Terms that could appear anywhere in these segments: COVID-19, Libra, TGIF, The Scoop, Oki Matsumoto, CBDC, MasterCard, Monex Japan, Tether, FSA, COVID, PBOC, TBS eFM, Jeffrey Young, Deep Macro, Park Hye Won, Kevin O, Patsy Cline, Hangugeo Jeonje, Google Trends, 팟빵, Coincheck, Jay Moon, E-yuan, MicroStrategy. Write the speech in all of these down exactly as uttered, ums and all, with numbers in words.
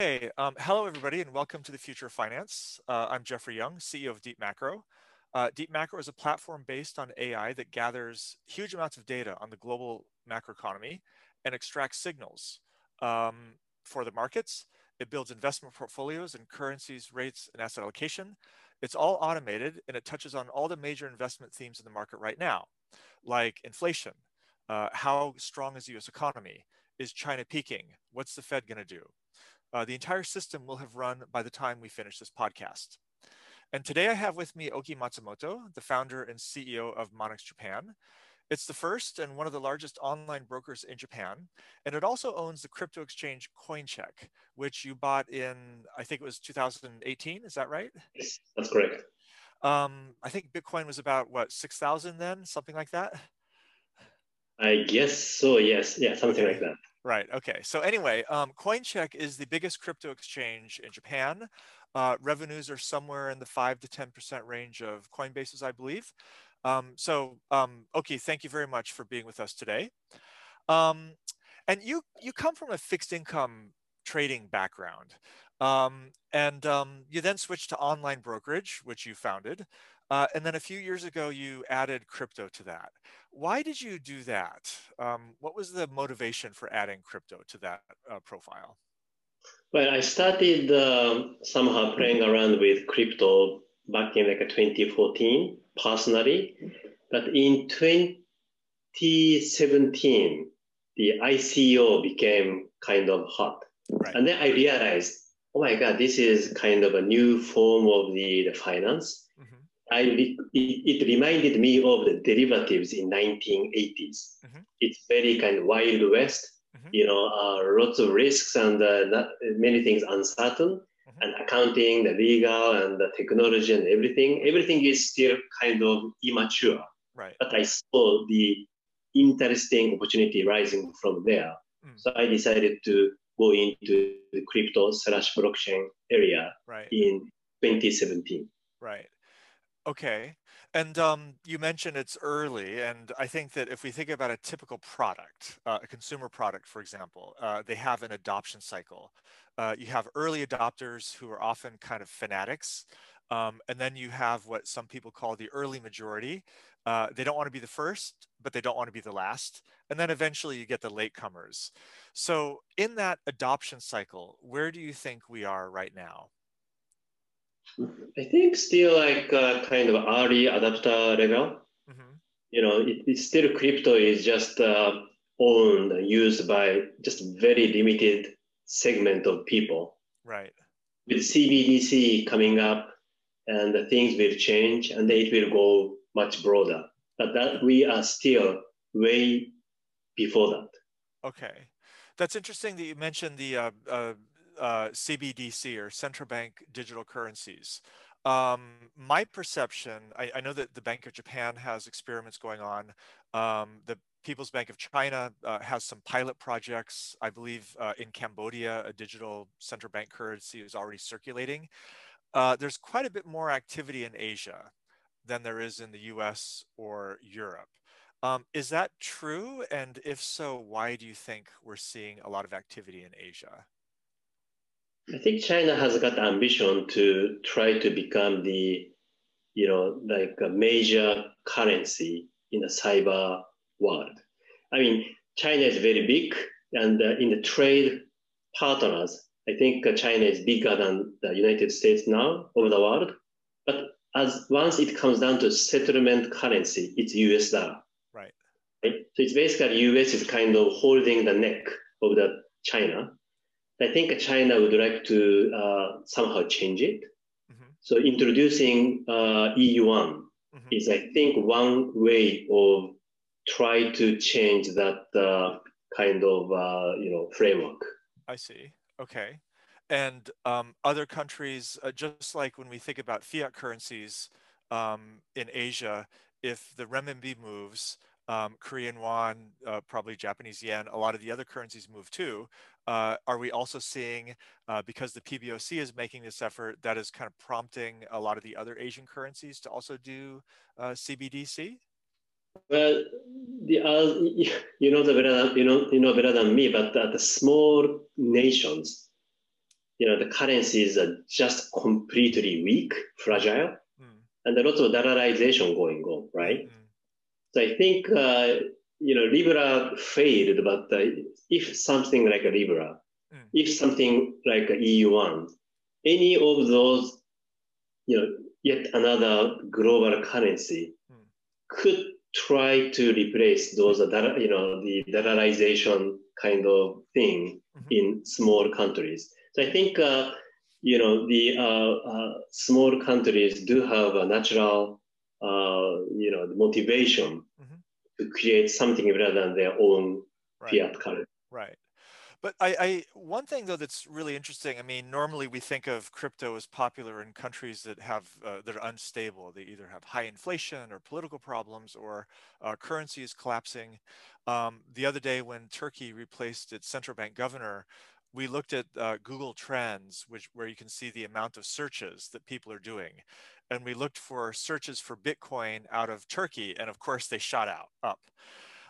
Hey, um, hello everybody and welcome to the Future of Finance. Uh, I'm Jeffrey Young, C E O of Deep Macro. Uh, Deep Macro is a platform based on A I that gathers huge amounts of data on the global macroeconomy and extracts signals um, for the markets. It builds investment portfolios and currencies, rates, and asset allocation. It's all automated and it touches on all the major investment themes in the market right now, like inflation, uh, how strong is the U S economy? Is China peaking? What's the Fed gonna do? Uh, the entire system will have run by the time we finish this podcast. And today I have with me Oki Matsumoto, the founder and C E O of Monex Japan. It's the first and one of the largest online brokers in Japan. And it also owns the crypto exchange Coincheck, which you bought in, I think it was two thousand eighteen, is that right? Yes, that's correct. Um, I think Bitcoin was about, what, six thousand then, something like that? I guess so, yes. Yeah, something like that. Right. Okay. So anyway, um, Coincheck is the biggest crypto exchange in Japan. Uh, revenues are somewhere in the five to ten percent range of Coinbase's, I believe. Um, so, um, Oki, thank you very much for being with us today. Um, and you you come from a fixed income trading background. Um, and um, you then switched to online brokerage, which you founded. Uh, and then a few years ago, you added crypto to that. Why did you do that? Um, what was the motivation for adding crypto to that uh, profile? Well, I started uh, somehow playing around with crypto back in like twenty fourteen, personally. But in twenty seventeen, the I C O became kind of hot. Right. And then I realized, oh my God, this is kind of a new form of the, the finance. I, it, it reminded me of the derivatives in nineteen eighties. Mm-hmm. It's very kind of wild west, mm-hmm. you know, uh, lots of risks and uh, not, many things uncertain. Mm-hmm. And accounting, the legal, and the technology, and everything. Everything is still kind of immature. Right. But I saw the interesting opportunity rising from there. Mm. So I decided to go into the crypto slash blockchain area right. in twenty seventeen. Right. Okay. And um, you mentioned it's early. And I think that if we think about a typical product, uh, a consumer product, for example, uh, they have an adoption cycle. Uh, you have early adopters who are often kind of fanatics. Um, and then you have what some people call the early majority. Uh, they don't want to be the first, but they don't want to be the last. And then eventually you get the latecomers. So in that adoption cycle, where do you think we are right now? I think still like a kind of early adopter level. Mm-hmm. You know, it, it's still crypto is just uh, owned and used by just very limited segment of people. Right. With C B D C coming up, and the things will change, and it will go much broader. But that we are still way before that. Okay, that's interesting that you mentioned the. Uh, uh... Uh, C B D C or central bank digital currencies. Um, my perception, I, I know that the Bank of Japan has experiments going on. Um, the People's Bank of China uh, has some pilot projects. I believe uh, in Cambodia, a digital central bank currency is already circulating. Uh, there's quite a bit more activity in Asia than there is in the U S or Europe. Um, is that true? And if so, why do you think we're seeing a lot of activity in Asia? I think China has got ambition to try to become the, you know, like a major currency in the cyber world. I mean, China is very big, and uh, in the trade partners, I think uh, China is bigger than the United States now over the world. But as once it comes down to settlement currency, it's U S dollar. Right. Right? So it's basically U S is kind of holding the neck of the China. I think China would like to uh, somehow change it. Mm-hmm. So introducing uh, E-yuan mm-hmm. is, I think, one way of try to change that uh, kind of uh, you know framework. I see. Okay. And um, other countries, uh, just like when we think about fiat currencies um, in Asia, if the renminbi moves, Um, Korean won, uh, probably Japanese yen, a lot of the other currencies move too. Uh, are we also seeing, uh, because the P B O C is making this effort, that is kind of prompting a lot of the other Asian currencies to also do uh, C B D C? Well, the, uh, you know the better, you know you know better than me, but uh, the small nations, you know, the currencies are just completely weak, fragile, mm. and a lot of dollarization going on, right? Mm. So I think, uh, you know, Libra failed, but uh, if something like a Libra, mm. if something like an E U one, any of those, you know, yet another global currency mm. could try to replace those, you know, the dollarization kind of thing mm-hmm. in small countries. So I think, uh, you know, the uh, uh, small countries do have a natural, uh, you know, motivation mm-hmm. to create something rather than their own right. fiat currency. Right. But I, I, one thing though that's really interesting. I mean, normally we think of crypto as popular in countries that have uh, that are unstable. They either have high inflation or political problems, or uh, currency is collapsing. Um, the other day, when Turkey replaced its central bank governor, we looked at uh, Google Trends, which where you can see the amount of searches that people are doing, and we looked for searches for Bitcoin out of Turkey, and of course they shot out up.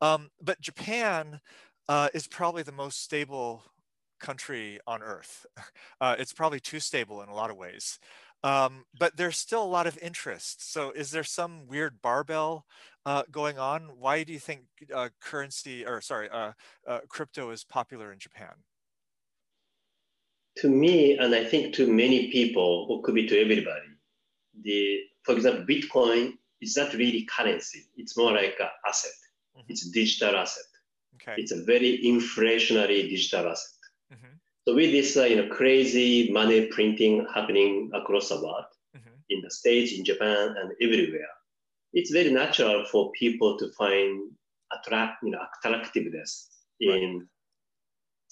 Um, but Japan. Uh, is probably the most stable country on earth. Uh, it's probably too stable in a lot of ways, um, but there's still a lot of interest. So is there some weird barbell uh, going on? Why do you think uh, currency, or sorry, uh, uh, crypto is popular in Japan? To me, and I think to many people, or could be to everybody, the, for example, Bitcoin is not really currency. It's more like an asset. Mm-hmm. It's a digital asset. Okay. It's a very inflationary digital asset. Mm-hmm. So with this, uh, you know, crazy money printing happening across the world, mm-hmm. in the States, in Japan, and everywhere, it's very natural for people to find attract, you know, attractiveness in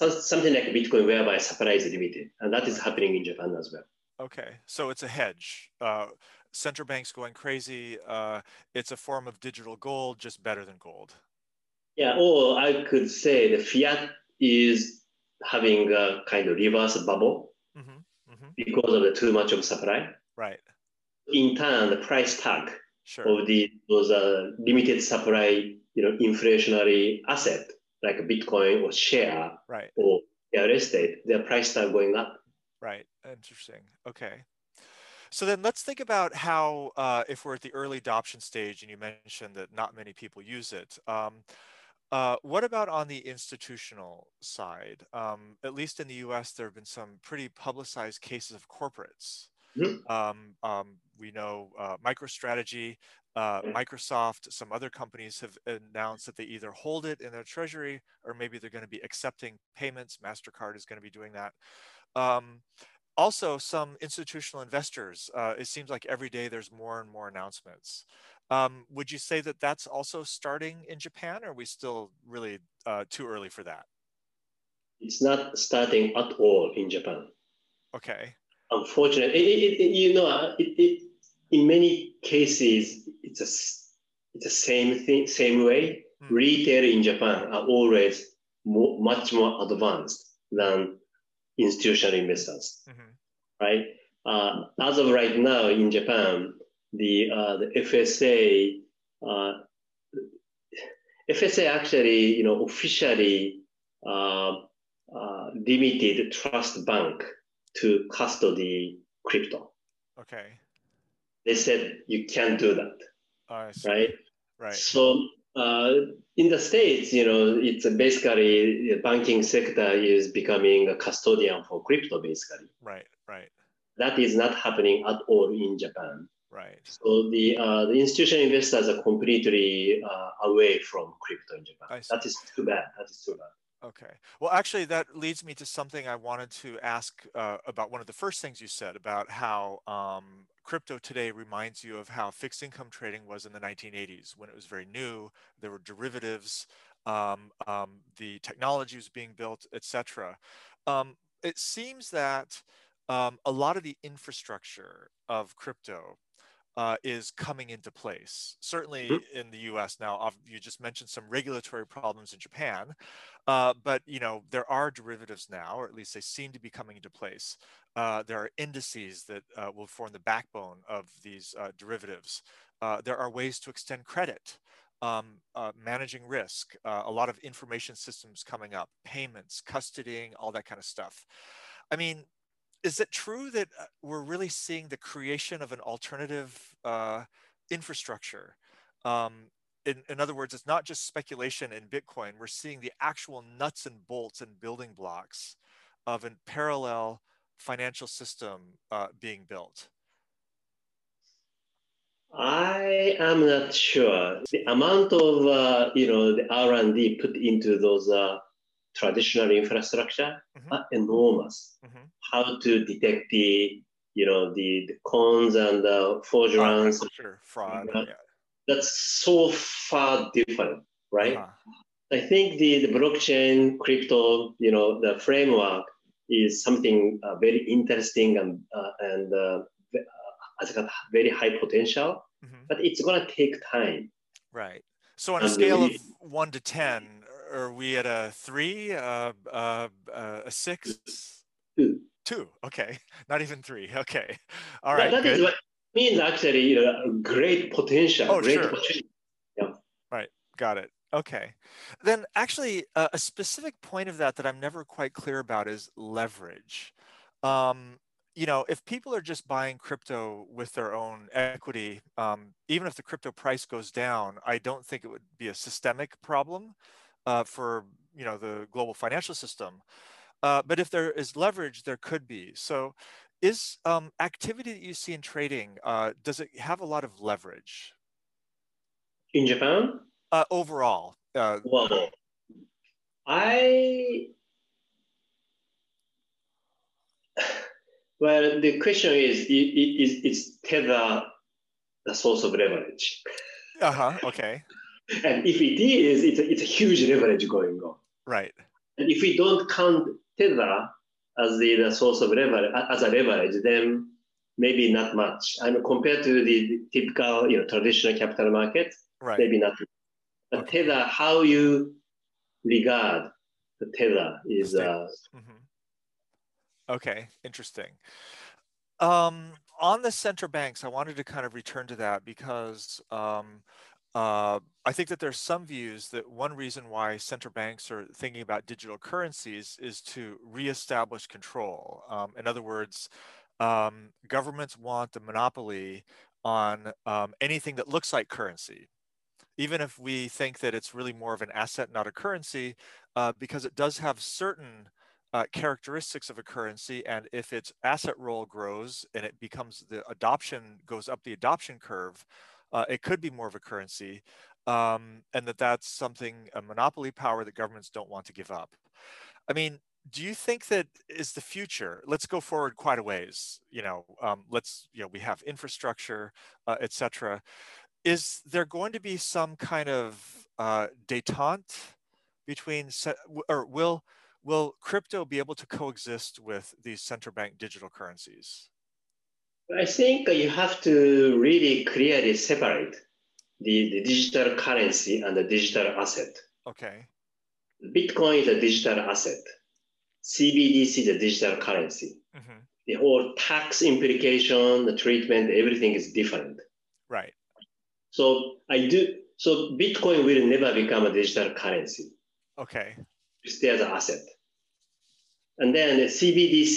right. something like Bitcoin, whereby supply is limited, and that is happening in Japan as well. Okay, so it's a hedge. Uh, central banks going crazy. Uh, it's a form of digital gold, just better than gold. Yeah, or I could say the fiat is having a kind of reverse bubble mm-hmm, mm-hmm. because of the too much of supply. Right. In turn, the price tag sure. of the those uh, limited supply, you know, inflationary asset like Bitcoin or share right. or real estate, their price tag going up. Right. Interesting. Okay. So then let's think about how, uh, if we're at the early adoption stage, and you mentioned that not many people use it. Um, Uh, what about on the institutional side? Um, at least in the U S, there have been some pretty publicized cases of corporates. Mm-hmm. um, um, we know uh, MicroStrategy, uh, Microsoft, some other companies have announced that they either hold it in their treasury, or maybe they're going to be accepting payments. MasterCard is going to be doing that. Um, also, some institutional investors. Uh, it seems like every day there's more and more announcements. Um, would you say that that's also starting in Japan, or are we still really uh, too early for that? It's not starting at all in Japan. Okay. Unfortunately, it, it, you know, it, it, in many cases, it's a it's the same thing, same way. Mm. Retail in Japan are always more, much more advanced than institutional investors, mm-hmm. right? Uh, as of right now in Japan. The, uh, the F S A, uh, F S A actually, you know, officially uh, uh, limited Trust Bank to custody crypto. Okay. They said you can't do that. I see. Right. Right. So uh, in the States, you know, it's basically the banking sector is becoming a custodian for crypto, basically. Right. Right. That is not happening at all in Japan. Right. So the uh, the institutional investors are completely uh, away from crypto in Japan. That is too bad. That is too bad. Okay. Well, actually, that leads me to something I wanted to ask uh, about. One of the first things you said about how um, crypto today reminds you of how fixed income trading was in the nineteen eighties when it was very new. There were derivatives. Um, um, the technology was being built, et cetera. Um, it seems that um, a lot of the infrastructure of crypto. Uh, is coming into place, certainly mm-hmm. in the U S now. You just mentioned some regulatory problems in Japan, uh, but you know there are derivatives now, or at least they seem to be coming into place. Uh, there are indices that uh, will form the backbone of these uh, derivatives. Uh, there are ways to extend credit, um, uh, managing risk, uh, a lot of information systems coming up, payments, custodying, all that kind of stuff. I mean, is it true that we're really seeing the creation of an alternative uh, infrastructure? Um, in, in other words, it's not just speculation in Bitcoin. We're seeing the actual nuts and bolts and building blocks of a parallel financial system uh, being built. I am not sure. The amount of uh, you know the R and D put into those uh, traditional infrastructure mm-hmm. are enormous. Mm-hmm. How to detect the you know the, the cons and the forgeries, sure. fraud. That, yeah. That's so far different, right? Uh-huh. I think the, the blockchain, crypto, you know, the framework is something uh, very interesting and uh, and. Uh, has got very high potential, mm-hmm. but it's going to take time. Right. So on a scale of one to ten, are we at a three, uh, uh, uh, a six? Two. Two. Okay. Not even three. Okay. All right. Yeah, that is what means actually, you know, great potential. Oh, great sure. potential. Yeah. Right. Got it. Okay. Then actually, uh, a specific point of that that I'm never quite clear about is leverage. Um, You know, if people are just buying crypto with their own equity, um, even if the crypto price goes down, I don't think it would be a systemic problem uh, for, you know, the global financial system. Uh, but if there is leverage, there could be. So is um, activity that you see in trading, uh, does it have a lot of leverage? In Japan? Uh, overall. Uh, well, I... Well, the question is, is, is Tether the source of leverage? Uh-huh, okay. And if it is, it's a, it's a huge leverage going on. Right. And if we don't count Tether as the, the source of leverage, as a leverage, then maybe not much. And compared to the typical, you know, traditional capital market, right. maybe not much. But okay. Tether, how you regard the Tether is... Uh, mm-hmm. Okay, interesting. Um, on the central banks, I wanted to kind of return to that because um, uh, I think that there's some views that one reason why central banks are thinking about digital currencies is to reestablish control. Um, in other words, um, governments want the monopoly on um, anything that looks like currency, even if we think that it's really more of an asset, not a currency, uh, because it does have certain Uh, characteristics of a currency, and if its asset roll grows and it becomes the adoption goes up the adoption curve, uh, it could be more of a currency, um, and that that's something a monopoly power that governments don't want to give up. I mean, do you think that is the future? Let's go forward quite a ways. You know, um, let's you know we have infrastructure, uh, et cetera. Is there going to be some kind of uh, détente between or will Will crypto be able to coexist with these central bank digital currencies? I think you have to really clearly separate the, the digital currency and the digital asset. Okay. Bitcoin is a digital asset. C B D C is a digital currency. Mm-hmm. The whole tax implication, the treatment, everything is different. Right. So I do. So Bitcoin will never become a digital currency. Okay. Stay as an asset. And then the C B D C,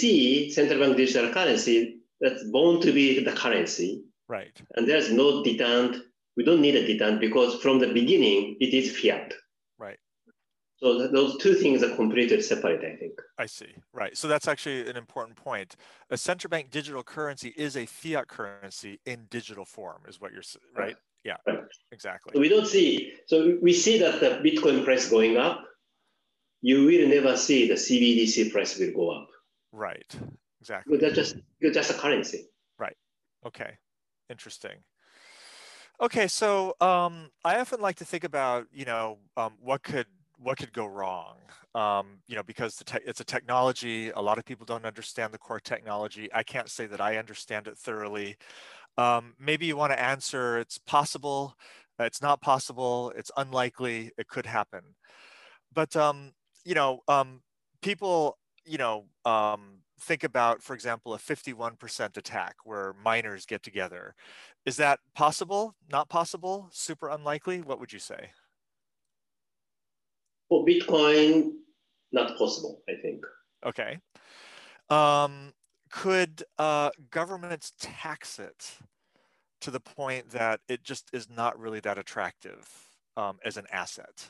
central bank digital currency, that's bound to be the currency. Right. And there's no deterrent. We don't need a deterrent because from the beginning, it is fiat. Right. So those two things are completely separate, I think. I see. Right. So that's actually an important point. A central bank digital currency is a fiat currency in digital form is what you're saying, right? right? Yeah, right. exactly. So we don't see. So we see that the Bitcoin price going up. You will never see the C B D C price will go up. Right, exactly. That's just, just a currency. Right, okay, interesting. Okay, so um, I often like to think about, you know, um, what could what could go wrong? Um, you know, because the it's a technology, a lot of people don't understand the core technology. I can't say that I understand it thoroughly. Um, maybe you want to answer, it's possible, it's not possible, it's unlikely, it could happen. But, um, you know, um, people, you know, um, think about, for example, a fifty-one percent attack where miners get together. Is that possible? Not possible? Super unlikely? What would you say? For Bitcoin, not possible, I think. Okay. Um, could uh, governments tax it to the point that it just is not really that attractive um, as an asset?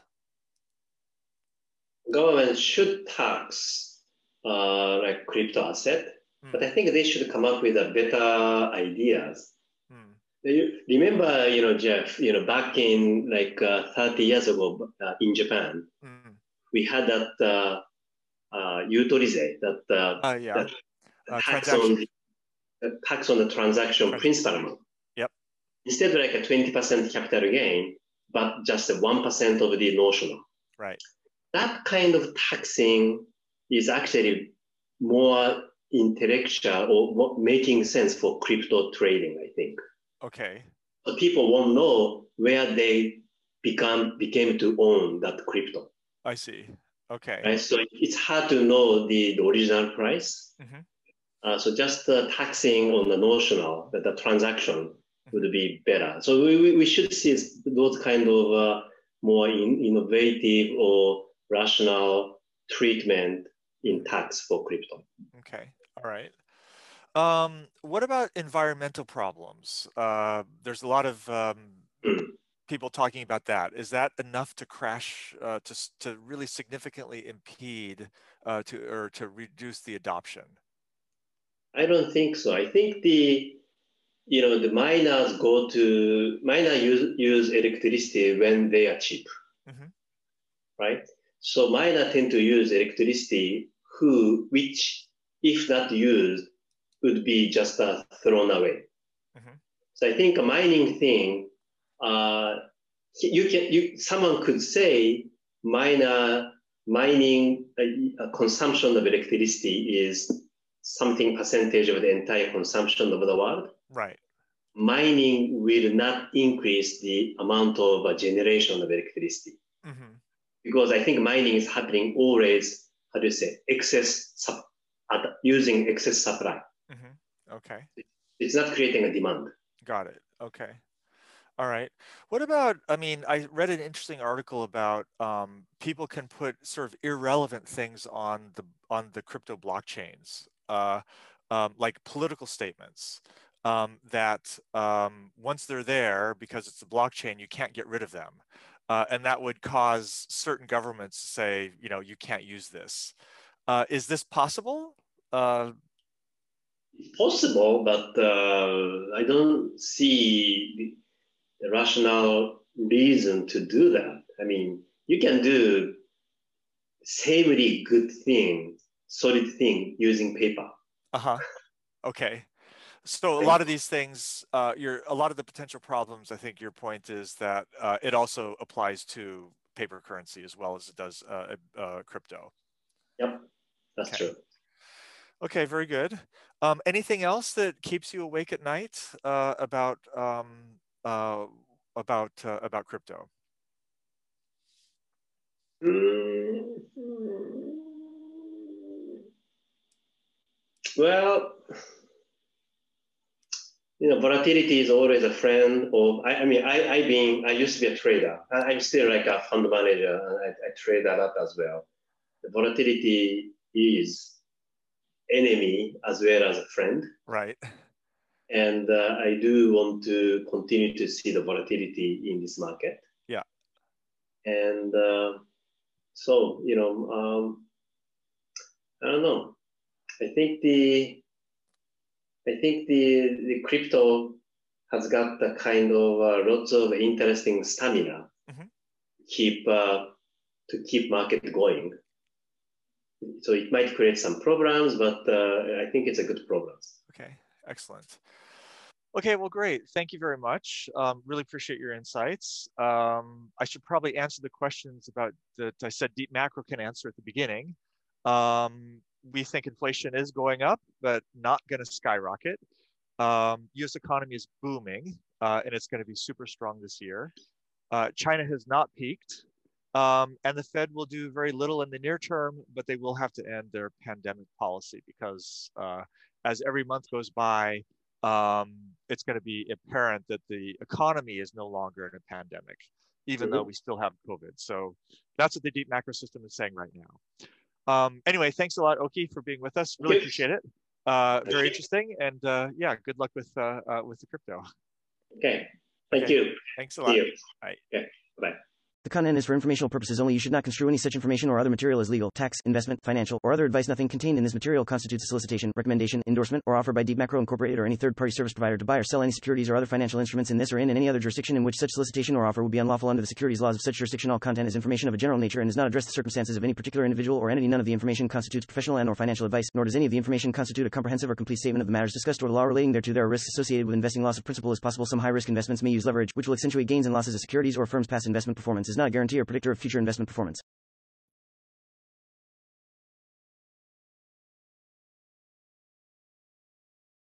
Governments should tax uh, like crypto asset, mm. but I think they should come up with a better ideas. Mm. You remember, you know, Jeff, you know, back in like uh, thirty years ago uh, in Japan, mm. we had that uh, uh, yutorize, that, uh, uh, yeah. that uh, tax, on, uh, tax on the transaction right. principal amount. Yep. Instead of like a twenty percent capital gain, but just one percent of the notional. Right. That kind of taxing is actually more intellectual or more making sense for crypto trading, I think. Okay. But people won't know where they become became to own that crypto. I see. Okay. Right? So it's hard to know the, the original price. Mm-hmm. uh, so just uh, taxing on the notional, that the transaction mm-hmm. would be better. So we, we should see those kind of uh, more in, innovative or rational treatment in tax for crypto. Okay. All right. Um, what about environmental problems? Uh, there's a lot of um, people talking about that. Is that enough to crash, uh, to, to really significantly impede uh, to, or to reduce the adoption? I don't think so. I think the, you know, the miners go to, miners use, use electricity when they are cheap, mm-hmm. right? So miners tend to use electricity who, which if not used, would be just uh, thrown away. Mm-hmm. So I think a mining thing, uh, you can, you, someone could say minor, mining uh, consumption of electricity is something percentage of the entire consumption of the world. Right. Mining will not increase the amount of uh, generation of electricity mm-hmm. because I think mining is happening always. How do you say excess sub, uh, using excess supply. Okay. It's not creating a demand. Got it. Okay. All right. What about, I mean, I read an interesting article about um, people can put sort of irrelevant things on the on the crypto blockchains, uh, um, like political statements um, that um, once they're there, because it's the blockchain, you can't get rid of them. Uh, and that would cause certain governments to say, you know, you can't use this. Uh, is this possible? Uh, Possible, but uh, I don't see the rational reason to do that. I mean, you can do savory good thing, solid thing using paper. Uh-huh. Okay. So a lot of these things, uh, you're, a lot of the potential problems, I think your point is that uh, it also applies to paper currency as well as it does uh, uh, crypto. Yep, that's okay. True. Okay, very good. Um, anything else that keeps you awake at night uh, about um, uh, about uh, about crypto? Well, you know, volatility is always a friend. Of I, I mean, I I being I used to be a trader. I, I'm still like a fund manager, and I, I trade a lot as well. The volatility is enemy as well as a friend, right? And uh, I do want to continue to see the volatility in this market. Yeah. And uh, so, you know, um, I don't know. I think the I think the the crypto has got the kind of uh, lots of interesting stamina mm-hmm. keep uh, to keep market going. So it might create some problems, but uh, I think it's a good problem. Okay, excellent. Okay, well, great. Thank you very much. Um, really appreciate your insights. Um, I should probably answer the questions about that I said Deep Macro can answer at the beginning. Um, we think inflation is going up, but not going to skyrocket. Um, U S economy is booming, uh, and it's going to be super strong this year. Uh, China has not peaked. Um, and the Fed will do very little in the near term, but they will have to end their pandemic policy because uh, as every month goes by, um, it's going to be apparent that the economy is no longer in a pandemic, even mm-hmm. though we still have COVID. So that's what the Deep Macro system is saying right now. Um, anyway, thanks a lot, Oki, for being with us. Really appreciate it. uh, very interesting. And uh, yeah, good luck with uh, uh, with the crypto. Okay. Thank okay. you. Thanks a lot. Thank you. Bye. Okay. Bye. The content is for informational purposes only. You should not construe any such information or other material as legal, tax, investment, financial, or other advice. Nothing contained in this material constitutes a solicitation, recommendation, endorsement, or offer by Deep Macro Incorporated or any third-party service provider to buy or sell any securities or other financial instruments in this or in any other jurisdiction in which such solicitation or offer would be unlawful under the securities laws of such jurisdiction. All content is information of a general nature and does not address the circumstances of any particular individual or entity. None of the information constitutes professional and/or financial advice, nor does any of the information constitute a comprehensive or complete statement of the matters discussed or the law relating thereto. There are risks associated with investing. Loss of principal is possible. Some high-risk investments may use leverage, which will accentuate gains and losses of securities or firms' past investment performance. Is not a guarantee or predictor of future investment performance.